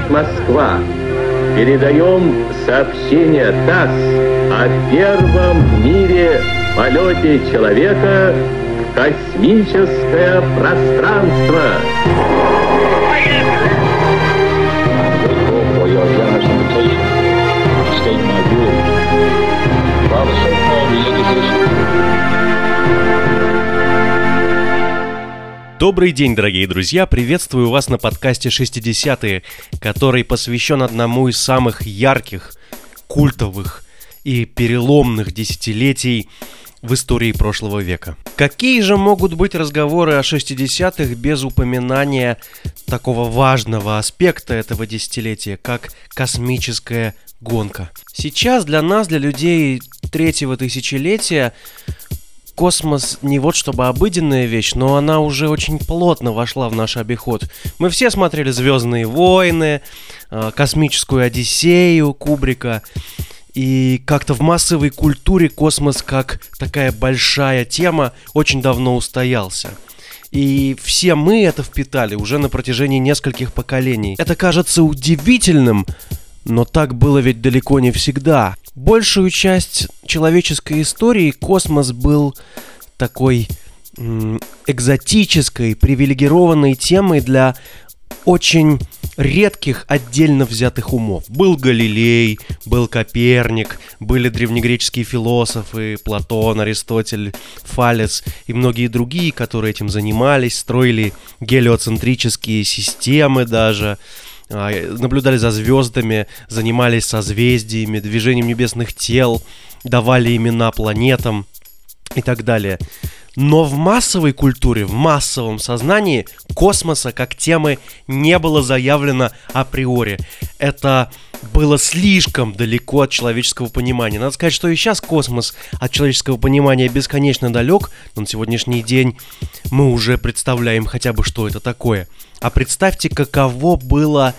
говорит Москва. Передаем сообщение ТАСС о первом в мире полете человека в космическое пространство. Добрый день, дорогие друзья! Приветствую вас на подкасте «60-е», который посвящен одному из самых ярких, культовых и переломных десятилетий в истории прошлого века. Какие же могут быть разговоры о 60-х без упоминания такого важного аспекта этого десятилетия, как космическая гонка? Сейчас для нас, для людей третьего тысячелетия, космос не вот чтобы обыденная вещь, но она уже очень плотно вошла в наш обиход. Мы все смотрели «Звездные войны», «Космическую Одиссею» Кубрика, и как-то в массовой культуре космос как такая большая тема очень давно устоялся. И все мы это впитали уже на протяжении нескольких поколений. Это кажется удивительным, но так было ведь далеко не всегда. Большую часть человеческой истории космос был такой экзотической, привилегированной темой для очень редких отдельно взятых умов. Был Галилей, был Коперник, были древнегреческие философы, Платон, Аристотель, Фалес и многие другие, которые этим занимались, строили гелиоцентрические системы даже, наблюдали за звездами, занимались созвездиями, движением небесных тел, давали имена планетам и так далее. Но в массовой культуре, в массовом сознании космоса как темы не было заявлено априори. Это было слишком далеко от человеческого понимания. Надо сказать, что и сейчас космос от человеческого понимания бесконечно далек, но на сегодняшний день мы уже представляем хотя бы, что это такое. А представьте, каково было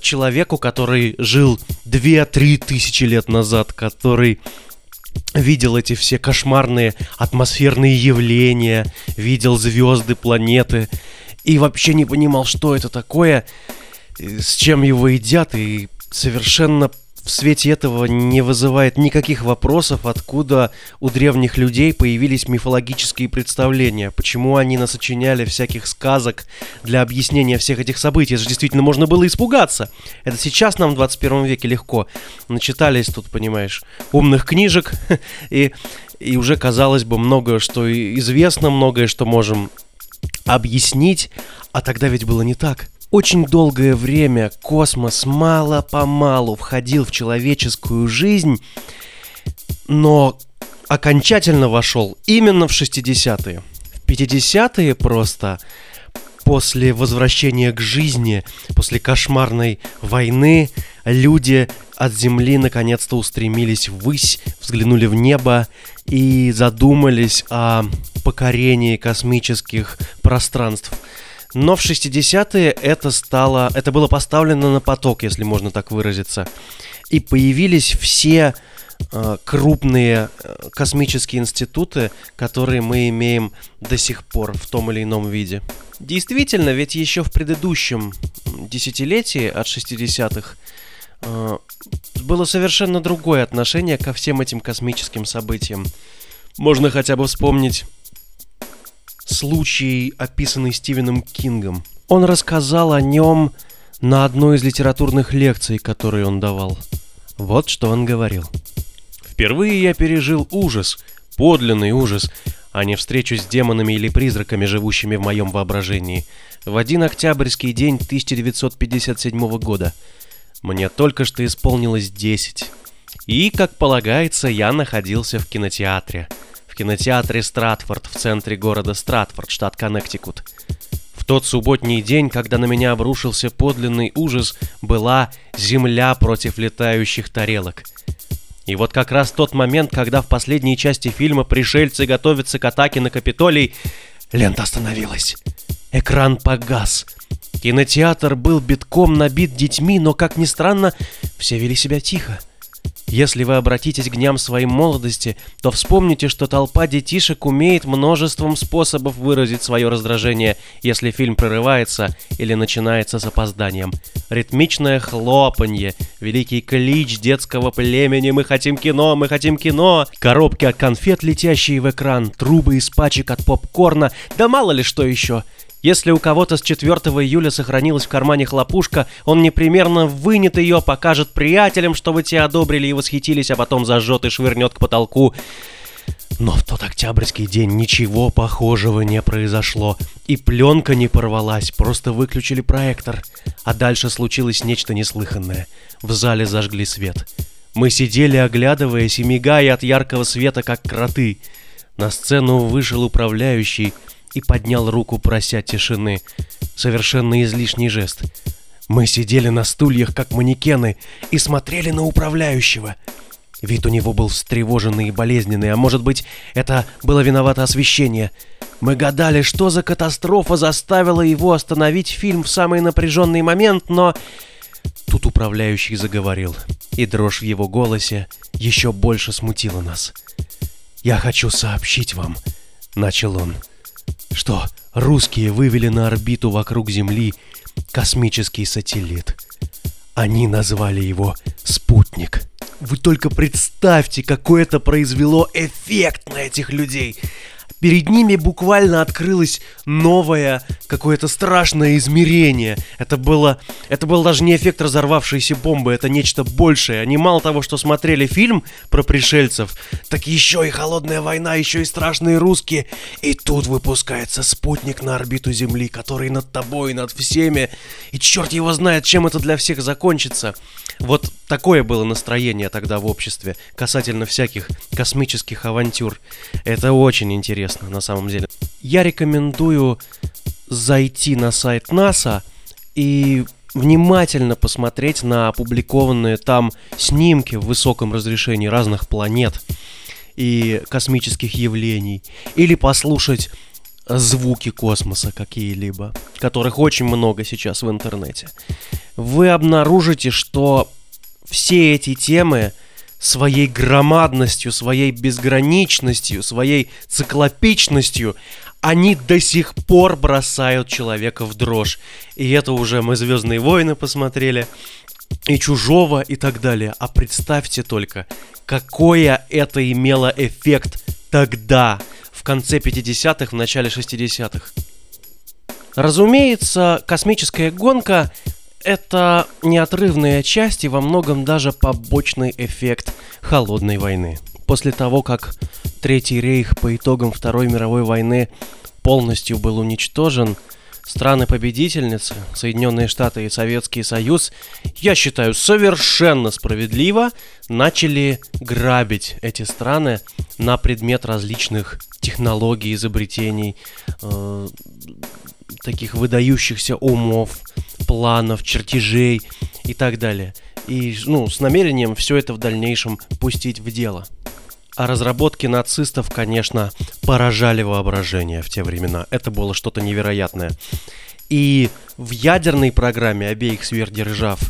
человеку, который жил 2-3 тысячи лет назад, который видел эти все кошмарные атмосферные явления, видел звезды, планеты и вообще не понимал, что это такое, с чем его едят, и совершенно в свете этого не вызывает никаких вопросов, откуда у древних людей появились мифологические представления, почему они насочиняли всяких сказок для объяснения всех этих событий. Это же действительно можно было испугаться. Это сейчас нам в 21 веке легко. Начитались тут, понимаешь, умных книжек, и уже, казалось бы, многое, что известно, многое, что можем объяснить, а тогда ведь было не так. Очень долгое время космос мало-помалу входил в человеческую жизнь, но окончательно вошел именно в 60-е. В 50-е просто, после возвращения к жизни, после кошмарной войны, люди от Земли наконец-то устремились ввысь, взглянули в небо и задумались о покорении космических пространств. Но в 60-е это было поставлено на поток, если можно так выразиться. И появились все крупные космические институты, которые мы имеем до сих пор в том или ином виде. Действительно, ведь еще в предыдущем десятилетии от 60-х было совершенно другое отношение ко всем этим космическим событиям. Можно хотя бы вспомнить случай, описанный Стивеном Кингом. Он рассказал о нем на одной из литературных лекций, которые он давал. Вот что он говорил. «Впервые я пережил ужас, подлинный ужас, а не встречу с демонами или призраками, живущими в моем воображении, в один октябрьский день 1957 года. Мне только что исполнилось 10. И, как полагается, я находился в кинотеатре. В кинотеатре «Стратфорд» в центре города Стратфорд, штат Коннектикут. В тот субботний день, когда на меня обрушился подлинный ужас, была «Земля против летающих тарелок». И вот как раз тот момент, когда в последней части фильма пришельцы готовятся к атаке на Капитолий, лента остановилась. Экран погас. Кинотеатр был битком набит детьми, но, как ни странно, все вели себя тихо. Если вы обратитесь к дням своей молодости, то вспомните, что толпа детишек умеет множеством способов выразить свое раздражение, если фильм прерывается или начинается с опозданием. Ритмичное хлопанье, великий клич детского племени «Мы хотим кино! Мы хотим кино!», коробки от конфет, летящие в экран, трубы из пачек от попкорна, да мало ли что еще. Если у кого-то с 4 июля сохранилась в кармане хлопушка, он непременно вынет ее, покажет приятелям, чтобы те одобрили и восхитились, а потом зажжет и швырнет к потолку. Но в тот октябрьский день ничего похожего не произошло. И пленка не порвалась, просто выключили проектор. А дальше случилось нечто неслыханное. В зале зажгли свет. Мы сидели, оглядываясь и мигая от яркого света, как кроты. На сцену вышел управляющий и поднял руку, прося тишины. Совершенно излишний жест. Мы сидели на стульях, как манекены, и смотрели на управляющего. Вид у него был встревоженный и болезненный, а может быть, это было виновато освещение. Мы гадали, что за катастрофа заставила его остановить фильм в самый напряженный момент, но... Тут управляющий заговорил, и дрожь в его голосе еще больше смутила нас. «Я хочу сообщить вам», — начал он, что русские вывели на орбиту вокруг Земли космический сателлит. Они назвали его «Спутник». Вы только представьте, какой это произвело эффект на этих людей. Перед ними буквально открылось новое, какое-то страшное измерение. Это был даже не эффект разорвавшейся бомбы, это нечто большее. Они мало того, что смотрели фильм про пришельцев, так еще и холодная война, еще и страшные русские. И тут выпускается спутник на орбиту Земли, который над тобой, над всеми. И черт его знает, чем это для всех закончится. Вот такое было настроение тогда в обществе касательно всяких космических авантюр. Это очень интересно. На самом деле, я рекомендую зайти на сайт NASA и внимательно посмотреть на опубликованные там снимки в высоком разрешении разных планет и космических явлений, или послушать звуки космоса какие-либо, которых очень много сейчас в интернете. Вы обнаружите, что все эти темы своей громадностью, своей безграничностью, своей циклопичностью, они до сих пор бросают человека в дрожь. И это уже мы «Звездные войны» посмотрели, и «Чужого», и так далее. А представьте только, какое это имело эффект тогда, в конце 50-х, в начале 60-х. Разумеется, космическая гонка — это неотрывная часть и во многом даже побочный эффект холодной войны. После того, как Третий рейх по итогам Второй мировой войны полностью был уничтожен, страны-победительницы, Соединенные Штаты и Советский Союз, я считаю, совершенно справедливо начали грабить эти страны на предмет различных технологий, изобретений, таких выдающихся умов, планов, чертежей и так далее. И, с намерением все это в дальнейшем пустить в дело. А разработки нацистов, конечно, поражали воображение в те времена. Это было что-то невероятное. И в ядерной программе обеих сверхдержав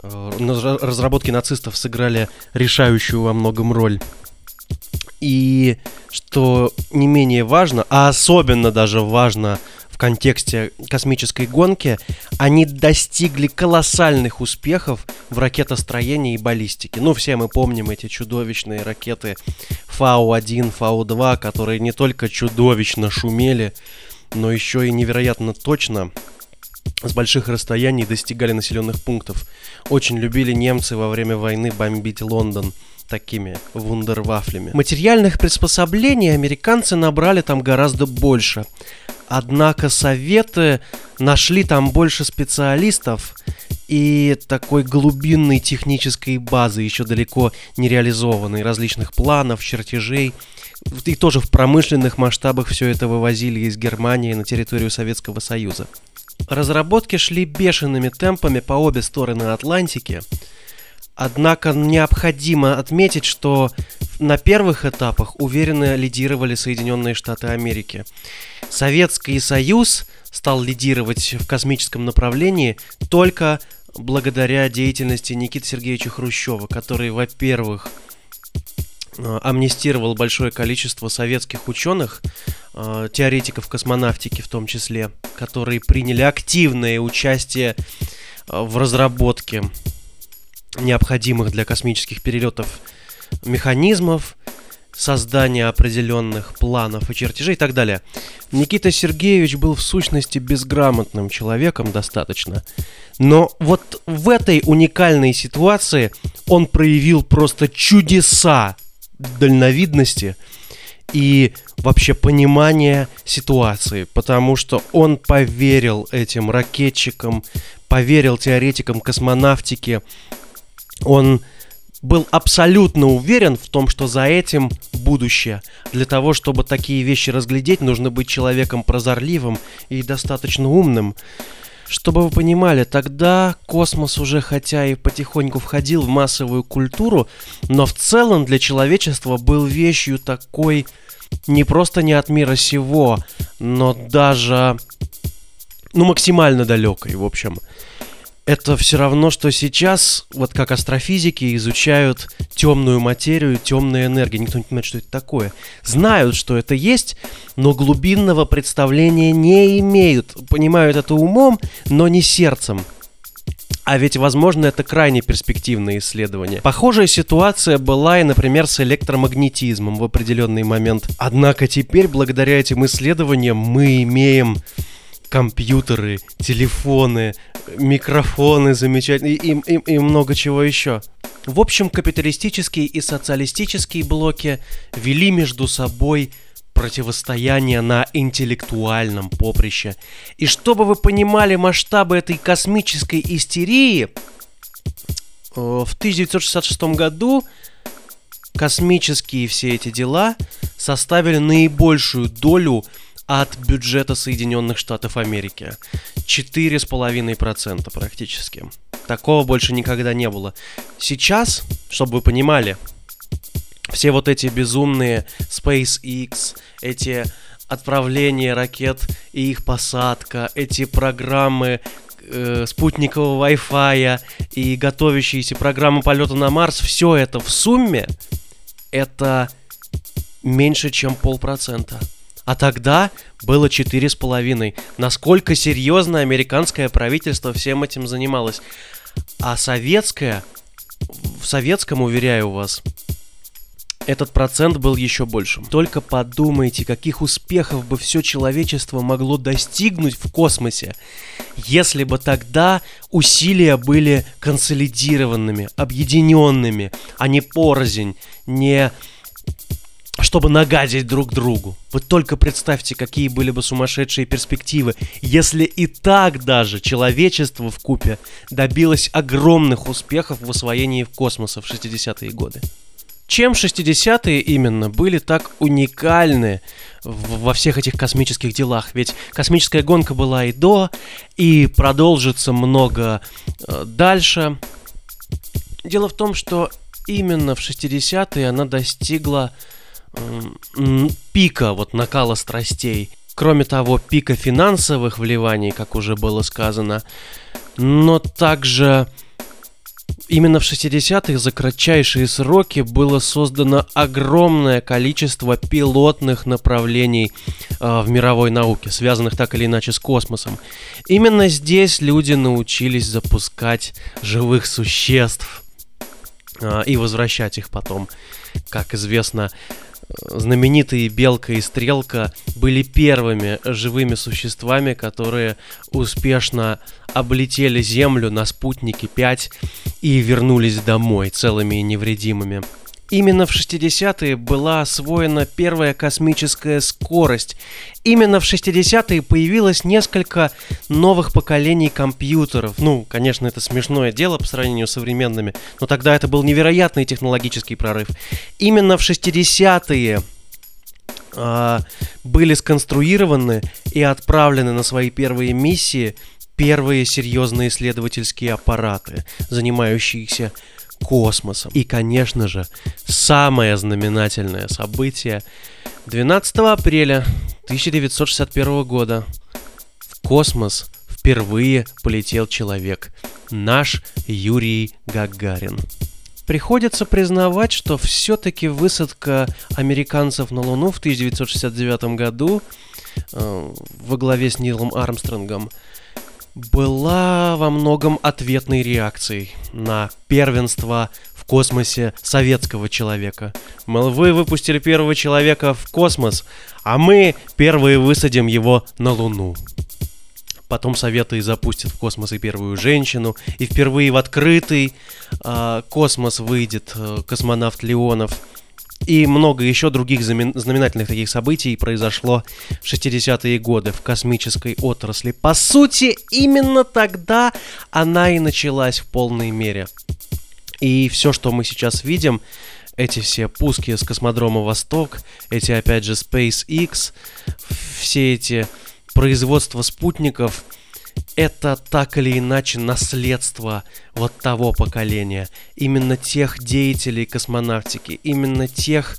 разработки нацистов сыграли решающую во многом роль. И, что не менее важно, а особенно даже важно в контексте космической гонки, они достигли колоссальных успехов в ракетостроении и баллистике. Все мы помним эти чудовищные ракеты ФАУ-1, ФАУ-2, которые не только чудовищно шумели, но еще и невероятно точно с больших расстояний достигали населенных пунктов. Очень любили немцы во время войны бомбить Лондон такими вундервафлями. Материальных приспособлений американцы набрали там гораздо больше. Однако Советы нашли там больше специалистов, и такой глубинной технической базы, еще далеко не реализованной, различных планов, чертежей. И тоже в промышленных масштабах все это вывозили из Германии на территорию Советского Союза. Разработки шли бешеными темпами по обе стороны Атлантики. Однако необходимо отметить, что на первых этапах уверенно лидировали Соединенные Штаты Америки. Советский Союз стал лидировать в космическом направлении только благодаря деятельности Никиты Сергеевича Хрущева, который, во-первых, амнистировал большое количество советских ученых, теоретиков космонавтики в том числе, которые приняли активное участие в разработке необходимых для космических перелетов механизмов, создания определенных планов и чертежей и так далее. Никита Сергеевич был в сущности безграмотным человеком достаточно, но вот в этой уникальной ситуации он проявил просто чудеса дальновидности и вообще понимания ситуации, потому что он поверил этим ракетчикам, поверил теоретикам космонавтики, он был абсолютно уверен в том, что за этим будущее. Для того, чтобы такие вещи разглядеть, нужно быть человеком прозорливым и достаточно умным. Чтобы вы понимали, тогда космос уже хотя и потихоньку входил в массовую культуру, но в целом для человечества был вещью такой не просто не от мира сего, но даже максимально далекой, в общем. Это все равно, что сейчас, вот как астрофизики изучают темную материю, темную энергию. Никто не понимает, что это такое. Знают, что это есть, но глубинного представления не имеют. Понимают это умом, но не сердцем. А ведь, возможно, это крайне перспективные исследования. Похожая ситуация была и, например, с электромагнетизмом в определенный момент. Однако теперь, благодаря этим исследованиям, мы имеем компьютеры, телефоны, микрофоны замечательные и много чего еще. В общем, капиталистические и социалистические блоки вели между собой противостояние на интеллектуальном поприще. И чтобы вы понимали масштабы этой космической истерии, в 1966 году космические все эти дела составили наибольшую долю от бюджета Соединенных Штатов Америки. 4,5% практически. Такого больше никогда не было. Сейчас, чтобы вы понимали, все вот эти безумные SpaceX, эти отправления ракет и их посадка, эти программы спутникового Wi-Fi и готовящиеся программы полета на Марс, все это в сумме, это меньше, чем 0,5%. А тогда было 4,5. Насколько серьезно американское правительство всем этим занималось. А советское, в советском, уверяю вас, этот процент был еще большим. Только подумайте, каких успехов бы все человечество могло достигнуть в космосе, если бы тогда усилия были консолидированными, объединенными, а не порознь, не чтобы нагадить друг другу. Вы только представьте, какие были бы сумасшедшие перспективы, если и так даже человечество вкупе добилось огромных успехов в освоении космоса в 60-е годы. Чем 60-е именно были так уникальны во всех этих космических делах? Ведь космическая гонка была и до, и продолжится много дальше. Дело в том, что именно в 60-е она достигла пика вот накала страстей. Кроме того, пика финансовых вливаний, как уже было сказано, но также именно в 60-х за кратчайшие сроки было создано огромное количество пилотных направлений в мировой науке, связанных так или иначе с космосом. Именно здесь люди научились запускать живых существ и возвращать их потом. Как известно, знаменитые Белка и Стрелка были первыми живыми существами, которые успешно облетели Землю на спутнике 5 и вернулись домой целыми и невредимыми. Именно в 60-е была освоена первая космическая скорость. Именно в 60-е появилось несколько новых поколений компьютеров. Ну, конечно, это смешное дело по сравнению с современными, но тогда это был невероятный технологический прорыв. Именно в 60-е были сконструированы и отправлены на свои первые миссии первые серьезные исследовательские аппараты, занимающиеся космосом. И, конечно же, самое знаменательное событие. 12 апреля 1961 года в космос впервые полетел человек. наш Юрий Гагарин. Приходится признавать, что все-таки высадка американцев на Луну в 1969 году во главе с Нилом Армстронгом была во многом ответной реакцией на первенство в космосе советского человека. Мол, вы выпустили первого человека в космос, а мы первые высадим его на Луну. Потом Советы запустят в космос и первую женщину, и впервые в открытый космос выйдет космонавт Леонов. И много еще других знаменательных таких событий произошло в 60-е годы в космической отрасли. По сути, именно тогда она и началась в полной мере. И все, что мы сейчас видим, эти все пуски с космодрома «Восток», эти, опять же, SpaceX, все эти производства спутников, это так или иначе наследство вот того поколения, именно тех деятелей космонавтики, именно тех,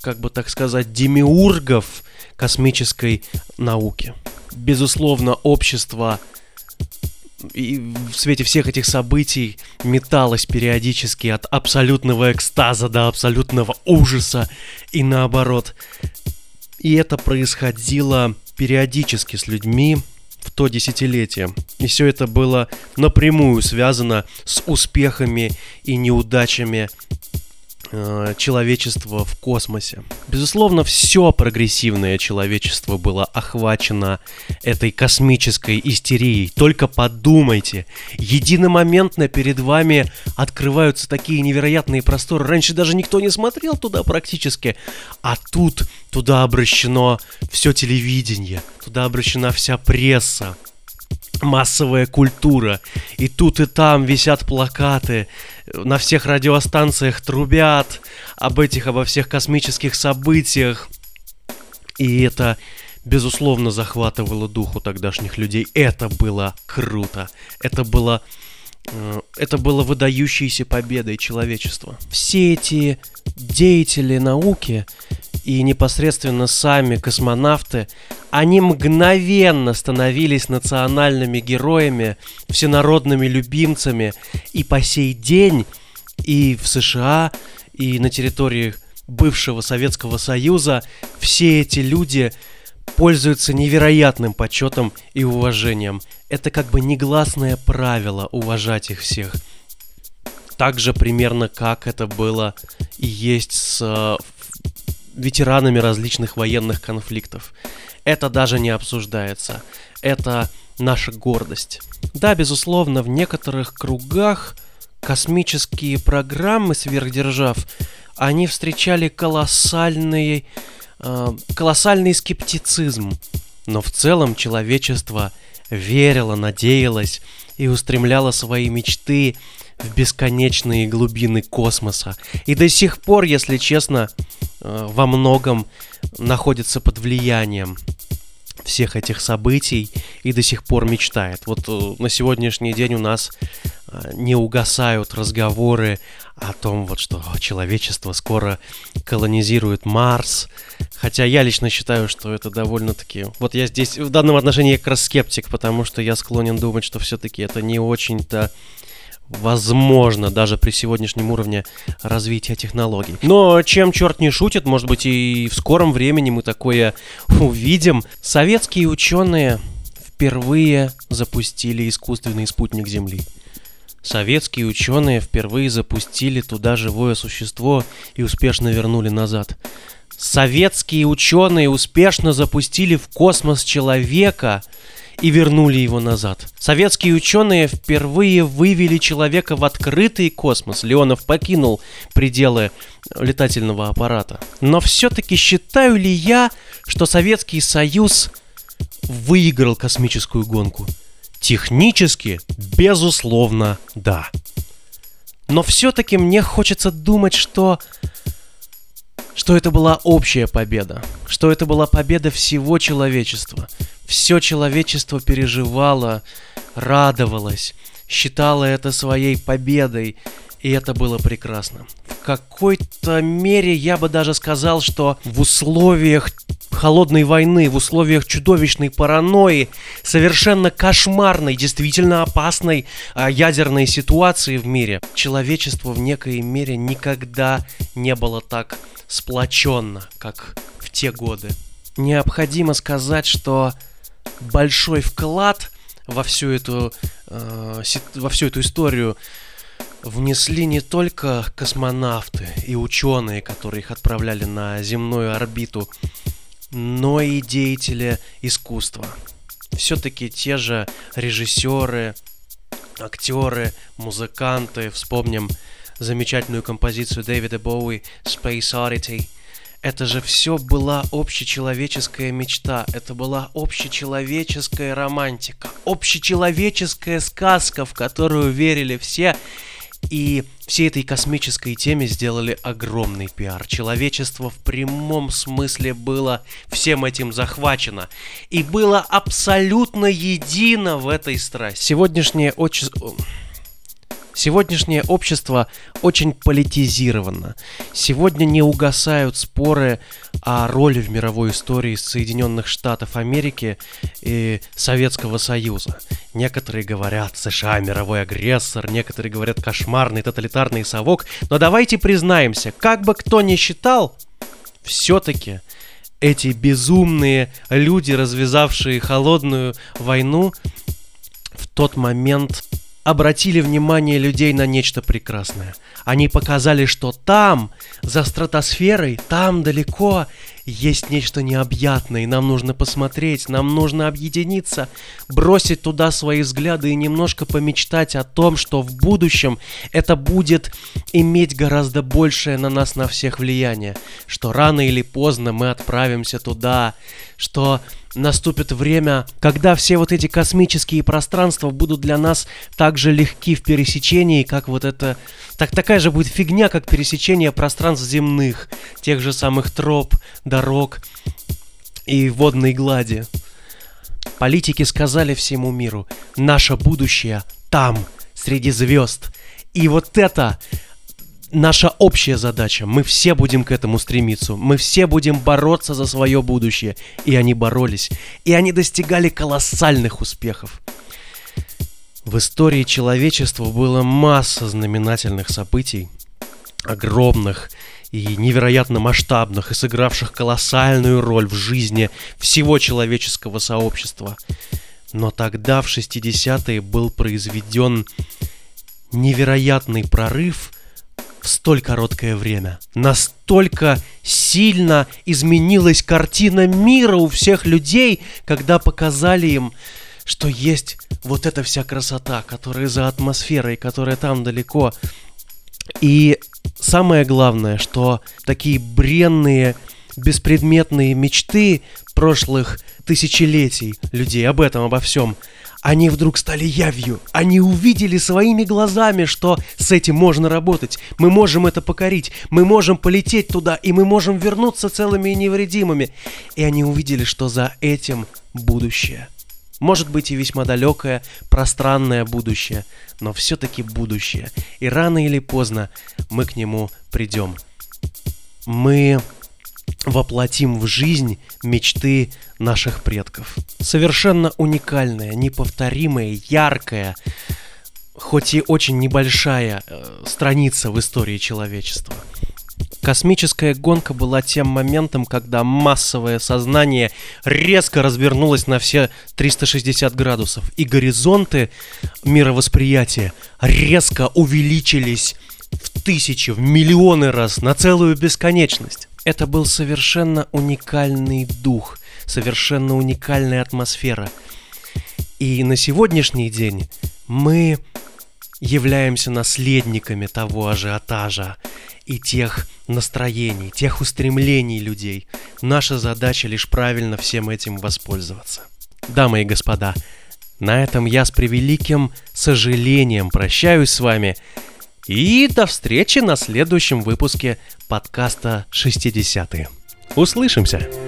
как бы так сказать, демиургов космической науки. Безусловно, общество и в свете всех этих событий металось периодически от абсолютного экстаза до абсолютного ужаса и наоборот. И это происходило периодически с людьми в то десятилетие. И все это было напрямую связано с успехами и неудачами человечества в космосе. Безусловно, все прогрессивное человечество было охвачено этой космической истерией. Только подумайте, единомоментно перед вами открываются такие невероятные просторы. Раньше даже никто не смотрел туда практически, а тут туда обращено все телевидение, туда обращена вся пресса, массовая культура. И тут и там висят плакаты, на всех радиостанциях трубят обо всех космических событиях. И это, безусловно, захватывало дух у тогдашних людей. Это было круто. Это было выдающейся победой человечества. Все эти деятели науки и непосредственно сами космонавты, они мгновенно становились национальными героями, всенародными любимцами. И по сей день и в США, и на территории бывшего Советского Союза все эти люди пользуются невероятным почетом и уважением. Это как бы негласное правило — уважать их всех. Так же примерно, как это было и есть с ветеранами различных военных конфликтов. Это даже не обсуждается. Это наша гордость. Да, безусловно, в некоторых кругах космические программы сверхдержав, они встречали колоссальный скептицизм. Но в целом человечество верило, надеялось и устремляло свои мечты в бесконечные глубины космоса. И до сих пор, если честно, во многом находится под влиянием всех этих событий и до сих пор мечтает. Вот на сегодняшний день у нас не угасают разговоры о том, вот, что человечество скоро колонизирует Марс. Хотя я лично считаю, что это довольно-таки... Вот я здесь в данном отношении как раз скептик, потому что я склонен думать, что все-таки это не очень-то возможно даже при сегодняшнем уровне развития технологий. Но чем черт не шутит, может быть, и в скором времени мы такое увидим. Советские ученые впервые запустили искусственный спутник Земли. Советские ученые впервые запустили туда живое существо и успешно вернули назад. Советские ученые успешно запустили в космос человека и вернули его назад. Советские ученые впервые вывели человека в открытый космос. Леонов покинул пределы летательного аппарата. Но все-таки считаю ли я, что Советский Союз выиграл космическую гонку? Технически, безусловно, да. Но все-таки мне хочется думать, что это была общая победа, что это была победа всего человечества. Все человечество переживало, радовалось, считало это своей победой, и это было прекрасно. В какой-то мере я бы даже сказал, что в условиях холодной войны, в условиях чудовищной паранойи, совершенно кошмарной, действительно опасной ядерной ситуации в мире, человечество в некой мере никогда не было так сплоченно, как в те годы. Необходимо сказать, что большой вклад во всю эту историю внесли не только космонавты и ученые, которые их отправляли на земную орбиту, но и деятели искусства. Все-таки те же режиссеры, актеры, музыканты. Вспомним замечательную композицию Дэвида Боуи «Space Oddity». Это же все была общечеловеческая мечта, это была общечеловеческая романтика, общечеловеческая сказка, в которую верили все, и всей этой космической теме сделали огромный пиар. Человечество в прямом смысле было всем этим захвачено и было абсолютно едино в этой страсти. Сегодняшнее общество очень политизировано. Сегодня не угасают споры о роли в мировой истории Соединенных Штатов Америки и Советского Союза. Некоторые говорят, США мировой агрессор, некоторые говорят, кошмарный тоталитарный совок. Но давайте признаемся, как бы кто ни считал, все-таки эти безумные люди, развязавшие холодную войну, в тот момент обратили внимание людей на нечто прекрасное. Они показали, что там, за стратосферой, там далеко, есть нечто необъятное, и нам нужно посмотреть, нам нужно объединиться, бросить туда свои взгляды и немножко помечтать о том, что в будущем это будет иметь гораздо большее на нас, на всех влияние, что рано или поздно мы отправимся туда, что наступит время, когда все вот эти космические пространства будут для нас так же легки в пересечении, как вот это... Такая же будет фигня, как пересечение пространств земных, тех же самых троп, дорог и водной глади. Политики сказали всему миру: наше будущее там, среди звезд. И вот это... наша общая задача. Мы все будем к этому стремиться. Мы все будем бороться за свое будущее. И они боролись. И они достигали колоссальных успехов. В истории человечества было масса знаменательных событий. Огромных и невероятно масштабных. И сыгравших колоссальную роль в жизни всего человеческого сообщества. Но тогда, в 60-е, был произведен невероятный прорыв в столь короткое время. Настолько сильно изменилась картина мира у всех людей, когда показали им, что есть вот эта вся красота, которая за атмосферой, которая там далеко. И самое главное, что такие бренные, беспредметные мечты прошлых тысячелетий людей об этом, обо всем, они вдруг стали явью. Они увидели своими глазами, что с этим можно работать. Мы можем это покорить. Мы можем полететь туда, и мы можем вернуться целыми и невредимыми. И они увидели, что за этим будущее. Может быть, и весьма далекое, пространное будущее. Но все-таки будущее. И рано или поздно мы к нему придем. Мы воплотим в жизнь мечты наших предков. Совершенно уникальная, неповторимая, яркая, хоть и очень небольшая страница в истории человечества. Космическая гонка была тем моментом, когда массовое сознание резко развернулось на все 360 градусов, и горизонты мировосприятия резко увеличились в тысячи, в миллионы раз, на целую бесконечность. Это был совершенно уникальный дух, совершенно уникальная атмосфера. И на сегодняшний день мы являемся наследниками того ажиотажа и тех настроений, тех устремлений людей. Наша задача лишь правильно всем этим воспользоваться. Дамы и господа, на этом я с превеликим сожалением прощаюсь с вами. И до встречи на следующем выпуске подкаста «60-е». Услышимся!